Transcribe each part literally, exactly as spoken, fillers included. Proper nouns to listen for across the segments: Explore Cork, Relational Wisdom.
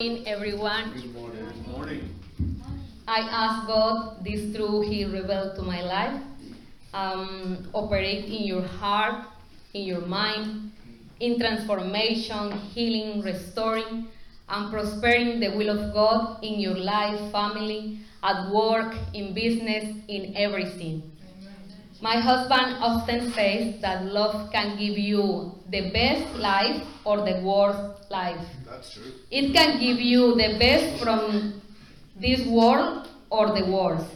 Morning, everyone. Good morning. Good morning. I ask God this through He revealed to my life. Um, operate in your heart, in your mind, in transformation, healing, restoring, and prospering the will of God in your life, family, at work, in business, in everything. My husband often says that love can give you the best life or the worst life. That's true. It can give you the best from this world or the worst.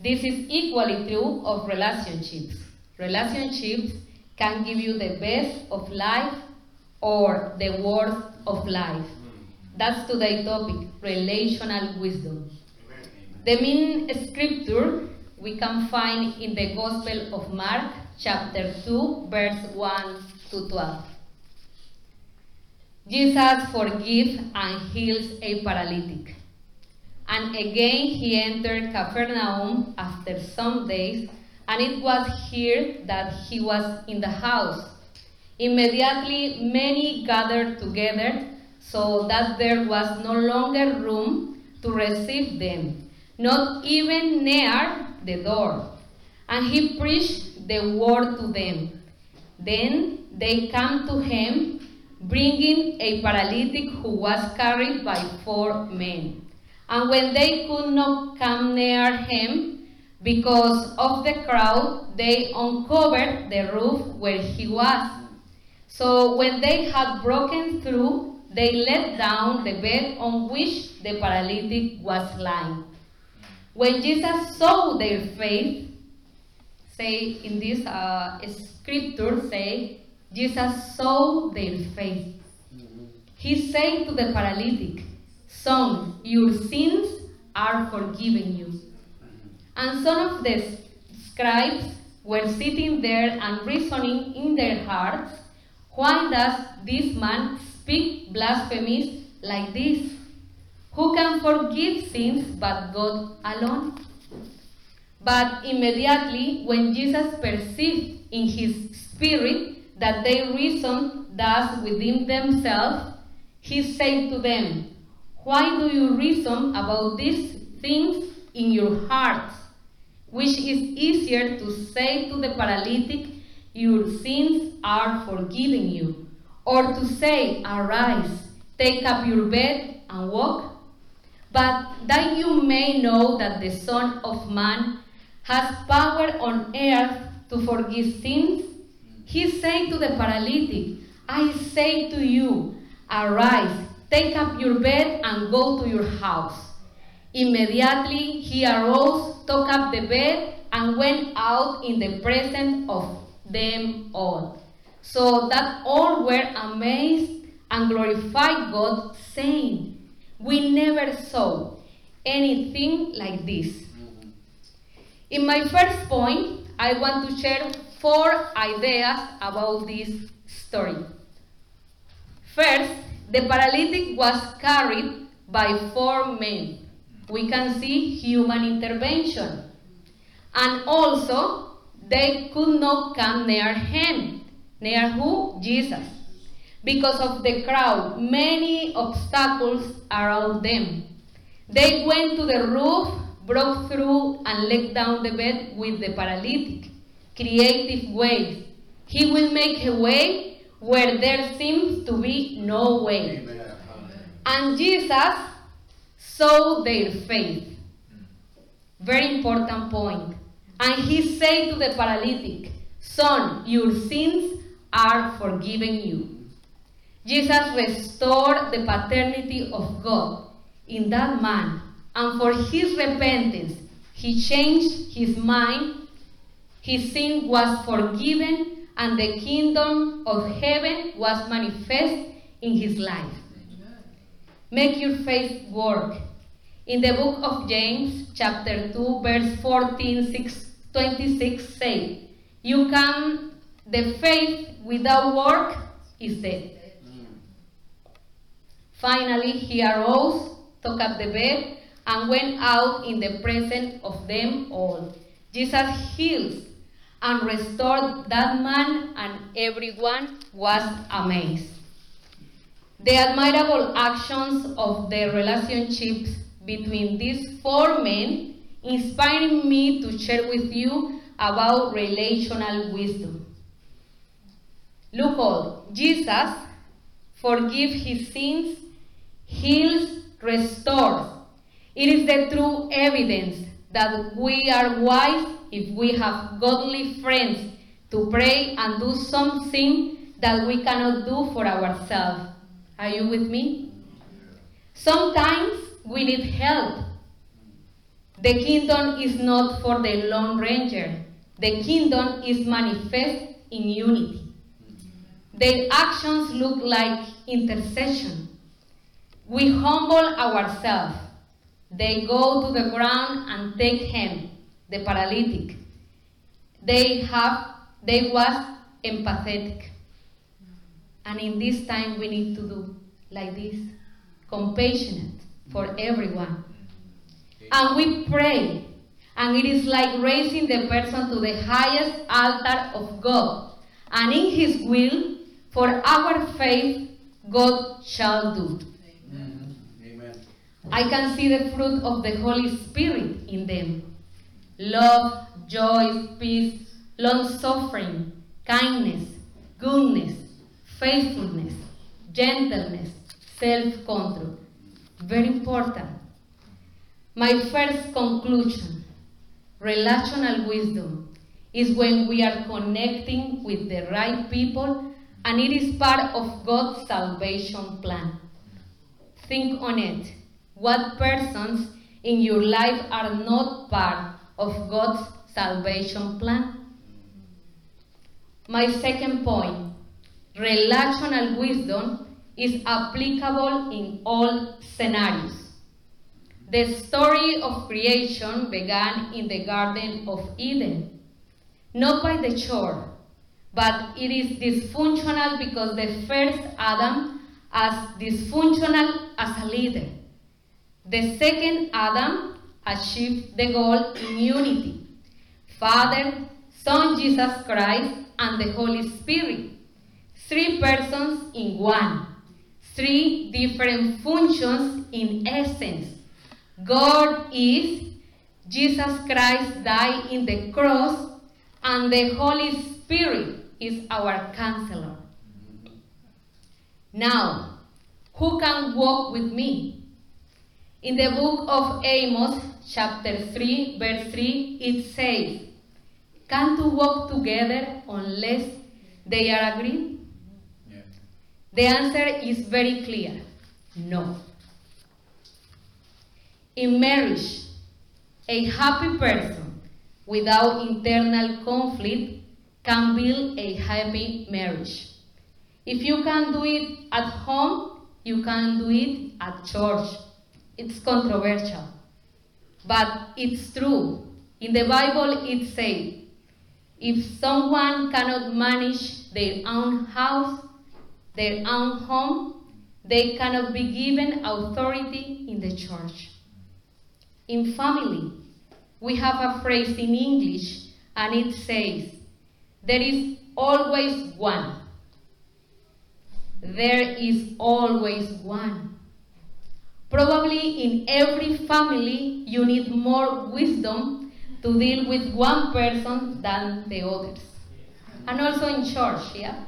This is equally true of relationships. Relationships can give you the best of life or the worst of life. That's today's topic, relational wisdom. Amen. The main scripture we can find in the Gospel of Mark, chapter two, verse one to twelve. Jesus forgives and heals a paralytic. And again he entered Capernaum after some days, and it was here that he was in the house. Immediately many gathered together, so that there was no longer room to receive them, not even near the door, and he preached the word to them. Then they came to him, bringing a paralytic who was carried by four men. And when they could not come near him because of the crowd, they uncovered the roof where he was. So when they had broken through, they let down the bed on which the paralytic was lying. When Jesus saw their faith, say in this uh, scripture, say, Jesus saw their faith. Mm-hmm. He said to the paralytic, "Son, your sins are forgiven you." Mm-hmm. And some of the scribes were sitting there and reasoning in their hearts, "Why does this man speak blasphemies like this? Who can forgive sins but God alone?" But immediately, when Jesus perceived in his spirit that they reasoned thus within themselves, he said to them, "Why do you reason about these things in your hearts? Which is easier to say to the paralytic, 'Your sins are forgiven you,' or to say, 'Arise, take up your bed and walk'? But that you may know that the Son of Man has power on earth to forgive sins," he said to the paralytic, "I say to you, arise, take up your bed and go to your house." Immediately he arose, took up the bed, and went out in the presence of them all, so that all were amazed and glorified God, saying, "We never saw anything like this." In my first point, I want to share four ideas about this story. First, the paralytic was carried by four men. We can see human intervention. And also, they could not come near him. Near who? Jesus. Because of the crowd, many obstacles around them. They went to the roof, broke through, and let down the bed with the paralytic. Creative ways. He will make a way where there seems to be no way. Amen. And Jesus saw their faith. Very important point. And he said to the paralytic, "Son, your sins are forgiven you." Jesus restored the paternity of God in that man, and for his repentance, he changed his mind, his sin was forgiven, and the kingdom of heaven was manifest in his life. Make your faith work. In the book of James, chapter two, verse fourteen to twenty-six, say, "You can, the faith without work is dead." Finally, he arose, took up the bed, and went out in the presence of them all. Jesus healed and restored that man, and everyone was amazed. The admirable actions of the relationships between these four men inspired me to share with you about relational wisdom. Look all, Jesus forgives his sins, heals, restores. It is the true evidence that we are wise if we have godly friends to pray and do something that we cannot do for ourselves. Are you with me? Sometimes we need help. The kingdom is not for the Lone Ranger. The kingdom is manifest in unity. Their actions look like intercession. We humble ourselves. They go to the ground and take him, the paralytic. They have, they was empathetic. And in this time we need to do like this, compassionate for everyone. And we pray, and it is like raising the person to the highest altar of God, and in his will, for our faith, God shall do. Amen. Amen. I can see the fruit of the Holy Spirit in them. Love, joy, peace, long-suffering, kindness, goodness, faithfulness, gentleness, self-control. Very important. My first conclusion, relational wisdom, is when we are connecting with the right people, and it is part of God's salvation plan. Think on it. What persons in your life are not part of God's salvation plan? My second point, relational wisdom is applicable in all scenarios. The story of creation began in the Garden of Eden, not by the shore, but it is dysfunctional because the first Adam as dysfunctional as a leader. The second Adam achieved the goal in unity, Father, Son Jesus Christ, and the Holy Spirit. Three persons in one, three different functions in essence. God is, Jesus Christ died in the cross, and the Holy Spirit is our counselor. Now, who can walk with me? In the book of Amos, chapter three, verse three, it says, "Can two walk together unless they are agreed?" Yeah. The answer is very clear, no. In marriage, a happy person without internal conflict can build a happy marriage. If you can do it at home, you can do it at church. It's controversial, but it's true. In the Bible it says, if someone cannot manage their own house, their own home, they cannot be given authority in the church. In family, we have a phrase in English, and it says, there is always one. There is always one. Probably in every family, you need more wisdom to deal with one person than the others. And also in church, yeah?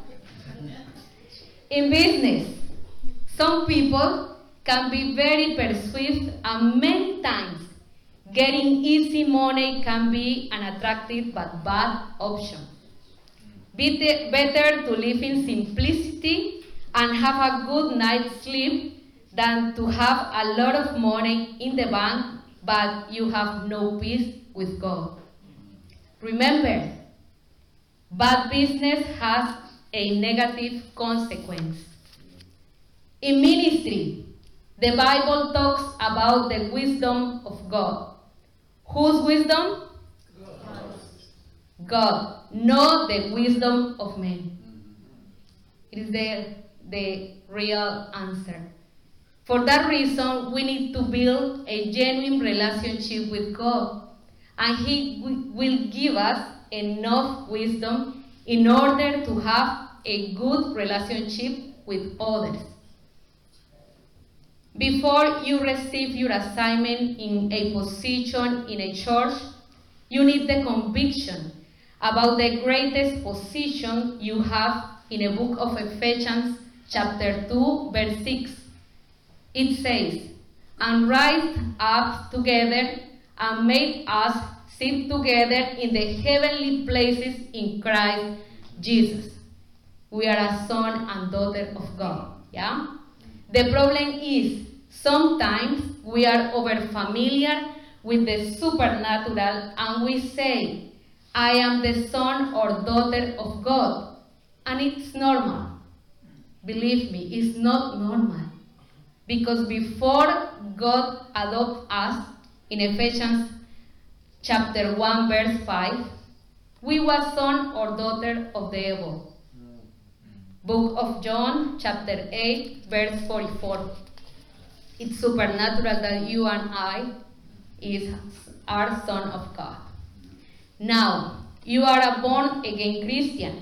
In business, some people can be very persuasive, and many times getting easy money can be an attractive but bad option. Better to live in simplicity and have a good night's sleep than to have a lot of money in the bank but you have no peace with God. Remember, bad business has a negative consequence. In ministry, the Bible talks about the wisdom of God. Whose wisdom? God. God, not the wisdom of men. It is the, the real answer. For that reason, we need to build a genuine relationship with God, and He will give us enough wisdom in order to have a good relationship with others. Before you receive your assignment in a position in a church, you need the conviction about the greatest position you have in the book of Ephesians chapter two, verse six. It says, "And rise up together and make us sit together in the heavenly places in Christ Jesus." We are a son and daughter of God. Yeah? The problem is, sometimes we are over-familiar with the supernatural and we say, "I am the son or daughter of God," and it's normal. Believe me, it's not normal. Because before God adopted us, in Ephesians chapter one, verse five, we were son or daughter of the devil. Book of John, chapter eight, verse forty-four. It's supernatural that you and I is are son of God. Now, you are a born-again Christian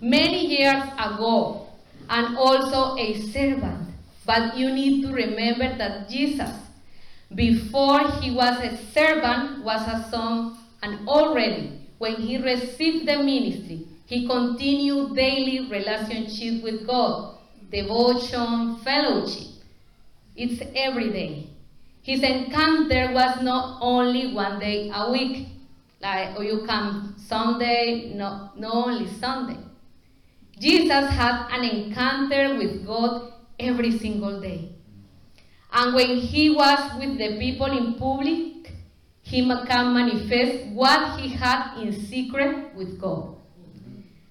many years ago and also a servant. But you need to remember that Jesus, before he was a servant, was a son, and already when he received the ministry, he continued daily relationship with God, devotion, fellowship. It's every day. His encounter was not only one day a week, like, or you come Sunday, no, not only Sunday. Jesus had an encounter with God every single day. And when he was with the people in public, he can manifest what he had in secret with God.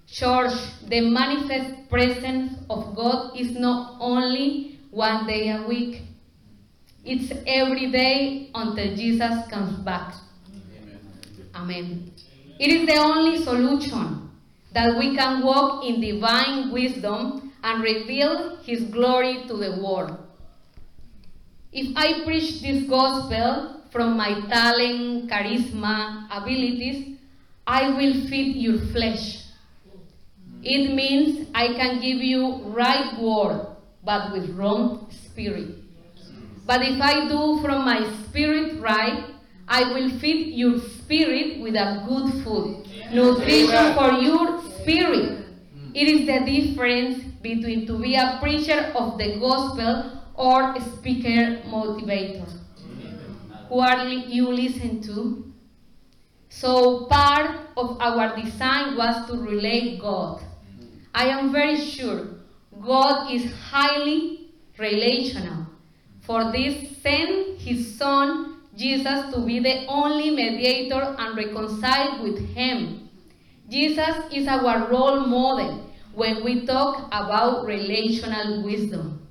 Church, the manifest presence of God is not only one day a week. It's every day until Jesus comes back. Amen. Amen. It is the only solution that we can walk in divine wisdom and reveal his glory to the world. If I preach this gospel from my talent, charisma, abilities, I will feed your flesh. It means I can give you right word, but with wrong spirit. But if I do from my spirit right, I will feed your spirit with a good food, nutrition for your spirit. It is the difference between to be a preacher of the gospel or speaker motivator. Who are you listen to? So part of our design was to relate God. I am very sure God is highly relational. For this, sent his son Jesus to be the only mediator and reconcile with him. Jesus is our role model when we talk about relational wisdom.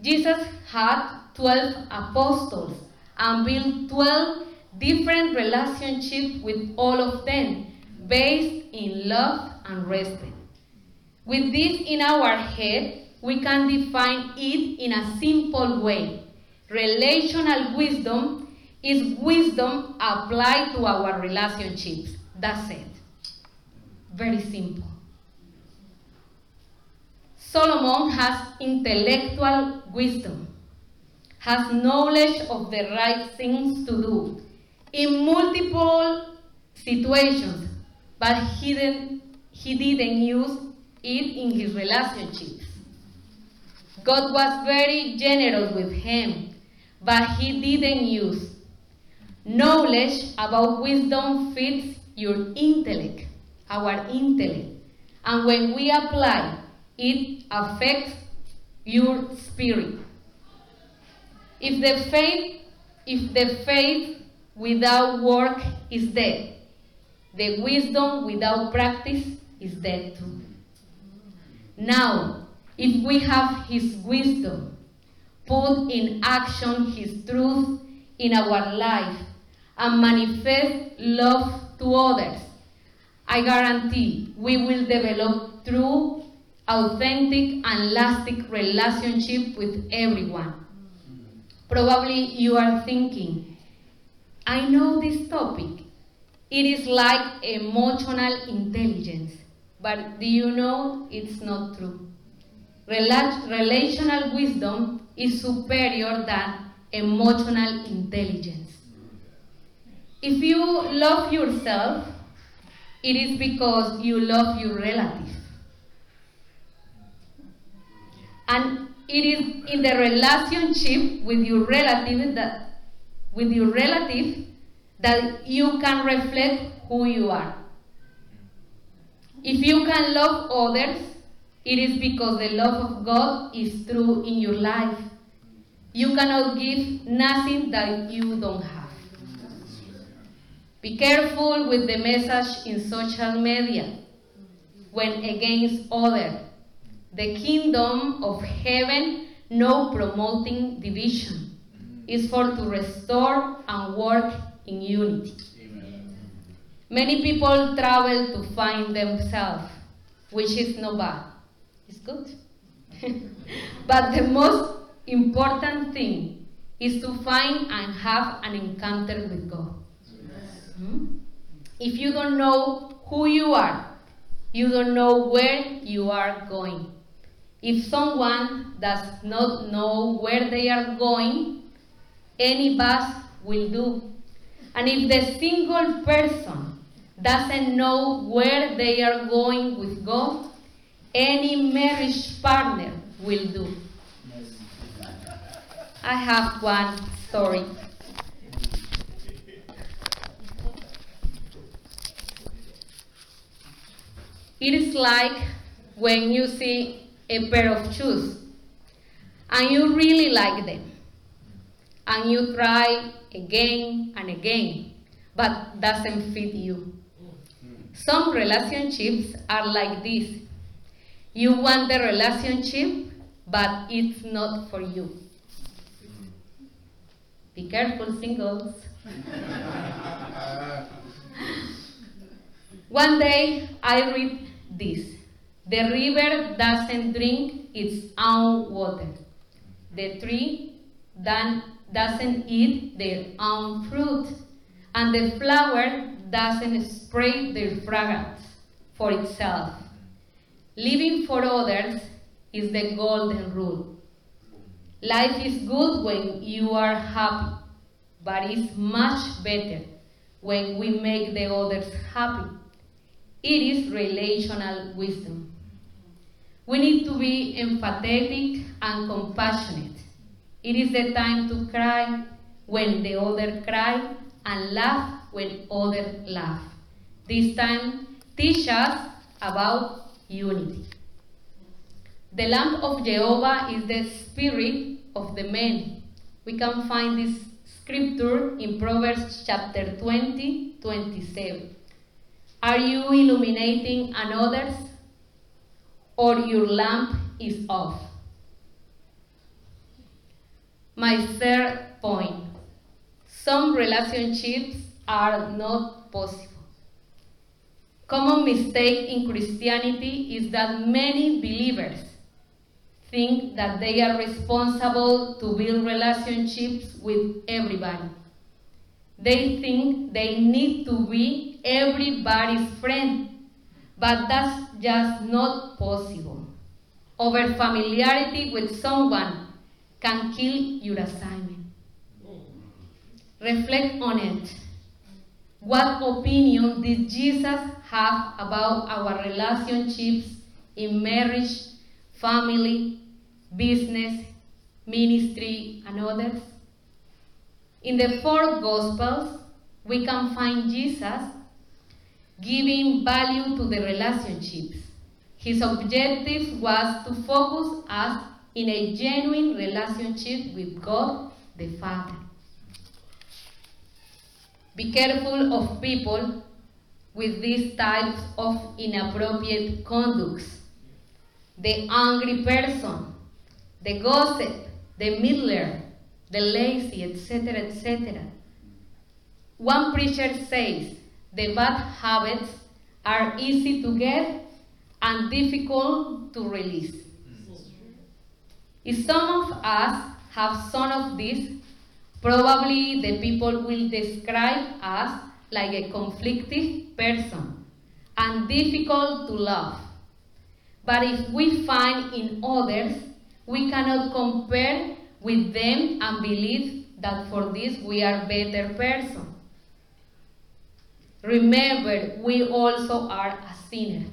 Jesus had twelve apostles and built twelve different relationships with all of them based in love and respect. With this in our head, we can define it in a simple way. Relational wisdom is wisdom applied to our relationships. That's it. Very simple. Solomon has intellectual wisdom, has knowledge of the right things to do in multiple situations, but he didn't, he didn't use it in his relationships. God was very generous with him, but he didn't use. Knowledge about wisdom feeds your intellect, our intellect, and when we apply, it affects your spirit. If the faith, if the faith without work is dead, the wisdom without practice is dead too. Now, if we have his wisdom, put in action his truth in our life, and manifest love to others, I guarantee we will develop true, authentic, and lasting relationship with everyone. Probably you are thinking, I know this topic. It is like emotional intelligence. But do you know it's not true? Rel- relational wisdom is superior than emotional intelligence. If you love yourself, it is because you love your relative. And it is in the relationship with your relative that, with your relative that you can reflect who you are. If you can love others, it is because the love of God is true in your life. You cannot give nothing that you don't have. Be careful with the message in social media when against others. The kingdom of heaven, no promoting division, is for to restore and work in unity. Amen. Many people travel to find themselves, which is not bad. It's good. But the most important thing is to find and have an encounter with God. If you don't know who you are, you don't know where you are going. If someone does not know where they are going, any bus will do. And if the single person doesn't know where they are going with God, any marriage partner will do. I have one story. It is like when you see a pair of shoes and you really like them and you try again and again, but doesn't fit you. Some relationships are like this. You want the relationship, but it's not for you. Be careful, singles. One day I read this. The river doesn't drink its own water. The tree doesn't eat their own fruit. And the flower doesn't spread their fragrance for itself. Living for others is the golden rule. Life is good when you are happy, but it's much better when we make the others happy. It is relational wisdom. We need to be empathetic and compassionate. It is the time to cry when the other cry and laugh when others laugh. This time teach us about unity. The lamp of Jehovah is the spirit of the man. We can find this scripture in Proverbs chapter twenty, twenty-seven. Are you illuminating another's, or your lamp is off? My third point, some relationships are not possible. Common mistake in Christianity is that many believers think that they are responsible to build relationships with everybody. They think they need to be everybody's friend, but that's just not possible. Over familiarity with someone can kill your assignment. Reflect on it. What opinion did Jesus have about our relationships in marriage, family, business, ministry, and others? In the four Gospels, we can find Jesus giving value to the relationships. His objective was to focus us in a genuine relationship with God the Father. Be careful of people with these types of inappropriate conducts. The angry person, the gossip, the meddler, the lazy, et cetera, et cetera. One preacher says the bad habits are easy to get and difficult to release. If some of us have some of these, probably the people will describe us like a conflictive person and difficult to love. But if we find in others, we cannot compare with them and believe that for this we are better person. Remember, we also are a sinner.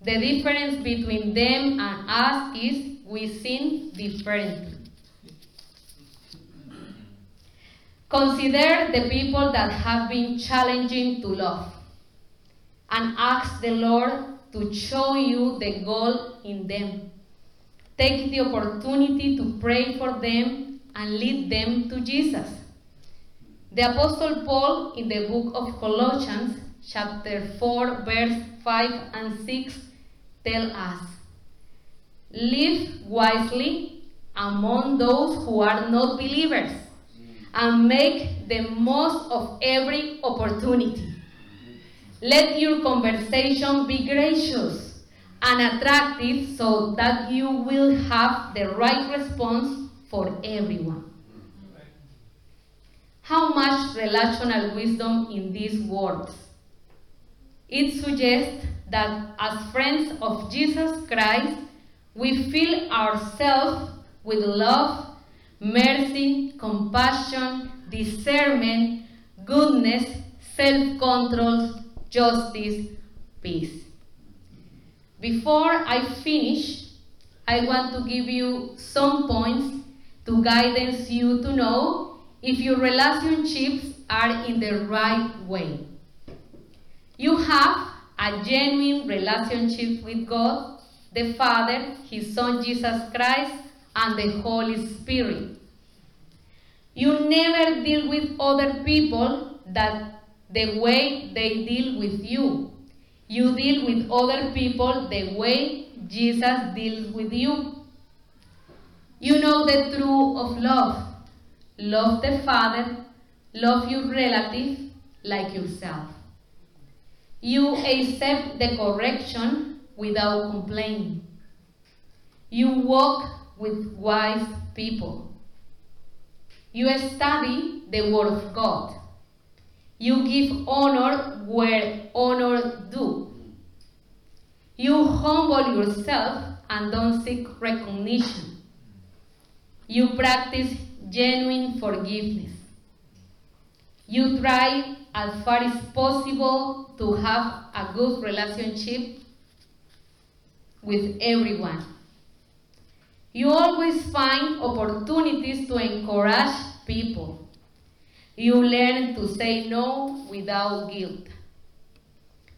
The difference between them and us is we sin differently. Consider the people that have been challenging to love, and ask the Lord to show you the goal in them. Take the opportunity to pray for them and lead them to Jesus. The Apostle Paul, in the book of Colossians, chapter four, verse five and six, tells us, "Live wisely among those who are not believers, and make the most of every opportunity. Let your conversation be gracious and attractive so that you will have the right response for everyone." How much relational wisdom in these words? It suggests that as friends of Jesus Christ, we fill ourselves with love, mercy, compassion, discernment, goodness, self-control, justice, peace. Before I finish, I want to give you some points to guidance you to know if your relationships are in the right way. You have a genuine relationship with God, the Father, His Son Jesus Christ, and the Holy Spirit. You never deal with other people that the way they deal with you. You deal with other people the way Jesus deals with you. You know the truth of love. Love the Father, love your relative like yourself. You accept the correction without complaining. You walk with wise people. You study the Word of God. You give honor where honor due. You humble yourself and don't seek recognition. You practice genuine forgiveness. You try as far as possible to have a good relationship with everyone. You always find opportunities to encourage people. You learn to say no without guilt.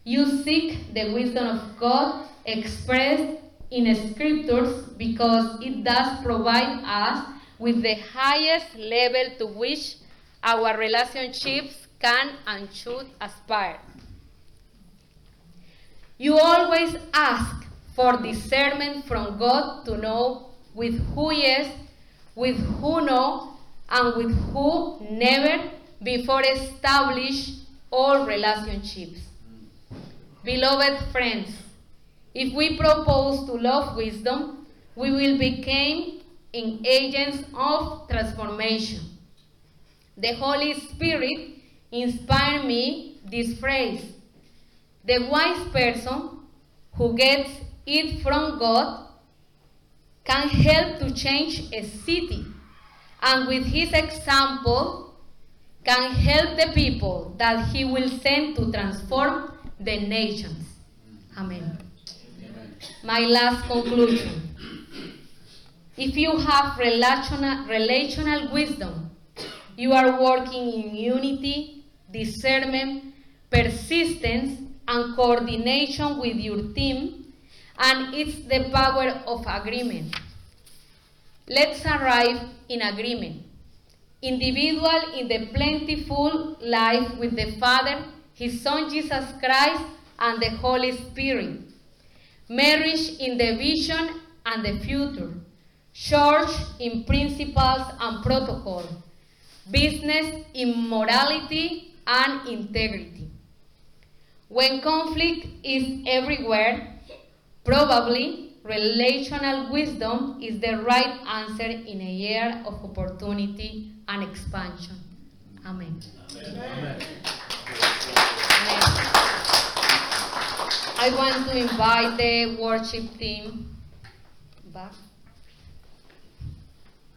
You seek the wisdom of God expressed in scriptures because it does provide us with the highest level to which our relationships can and should aspire. You always ask for discernment from God to know with who yes, with who no, and with who never before establish all relationships. Beloved friends, if we propose to love wisdom, we will become in agents of transformation. The Holy Spirit inspired me this phrase: the wise person who gets it from God can help to change a city, and with his example can help the people that he will send to transform the nations. Amen. Amen. My last conclusion. If you have relational, relational wisdom, you are working in unity, discernment, persistence, and coordination with your team, and it's the power of agreement. Let's arrive in agreement. Individual in the plentiful life with the Father, His Son Jesus Christ, and the Holy Spirit. Marriage in the vision and the future. Church in principles and protocol. Business in morality and integrity. When conflict is everywhere, probably relational wisdom is the right answer in a year of opportunity and expansion. Amen. Amen. Amen. I want to invite the worship team back.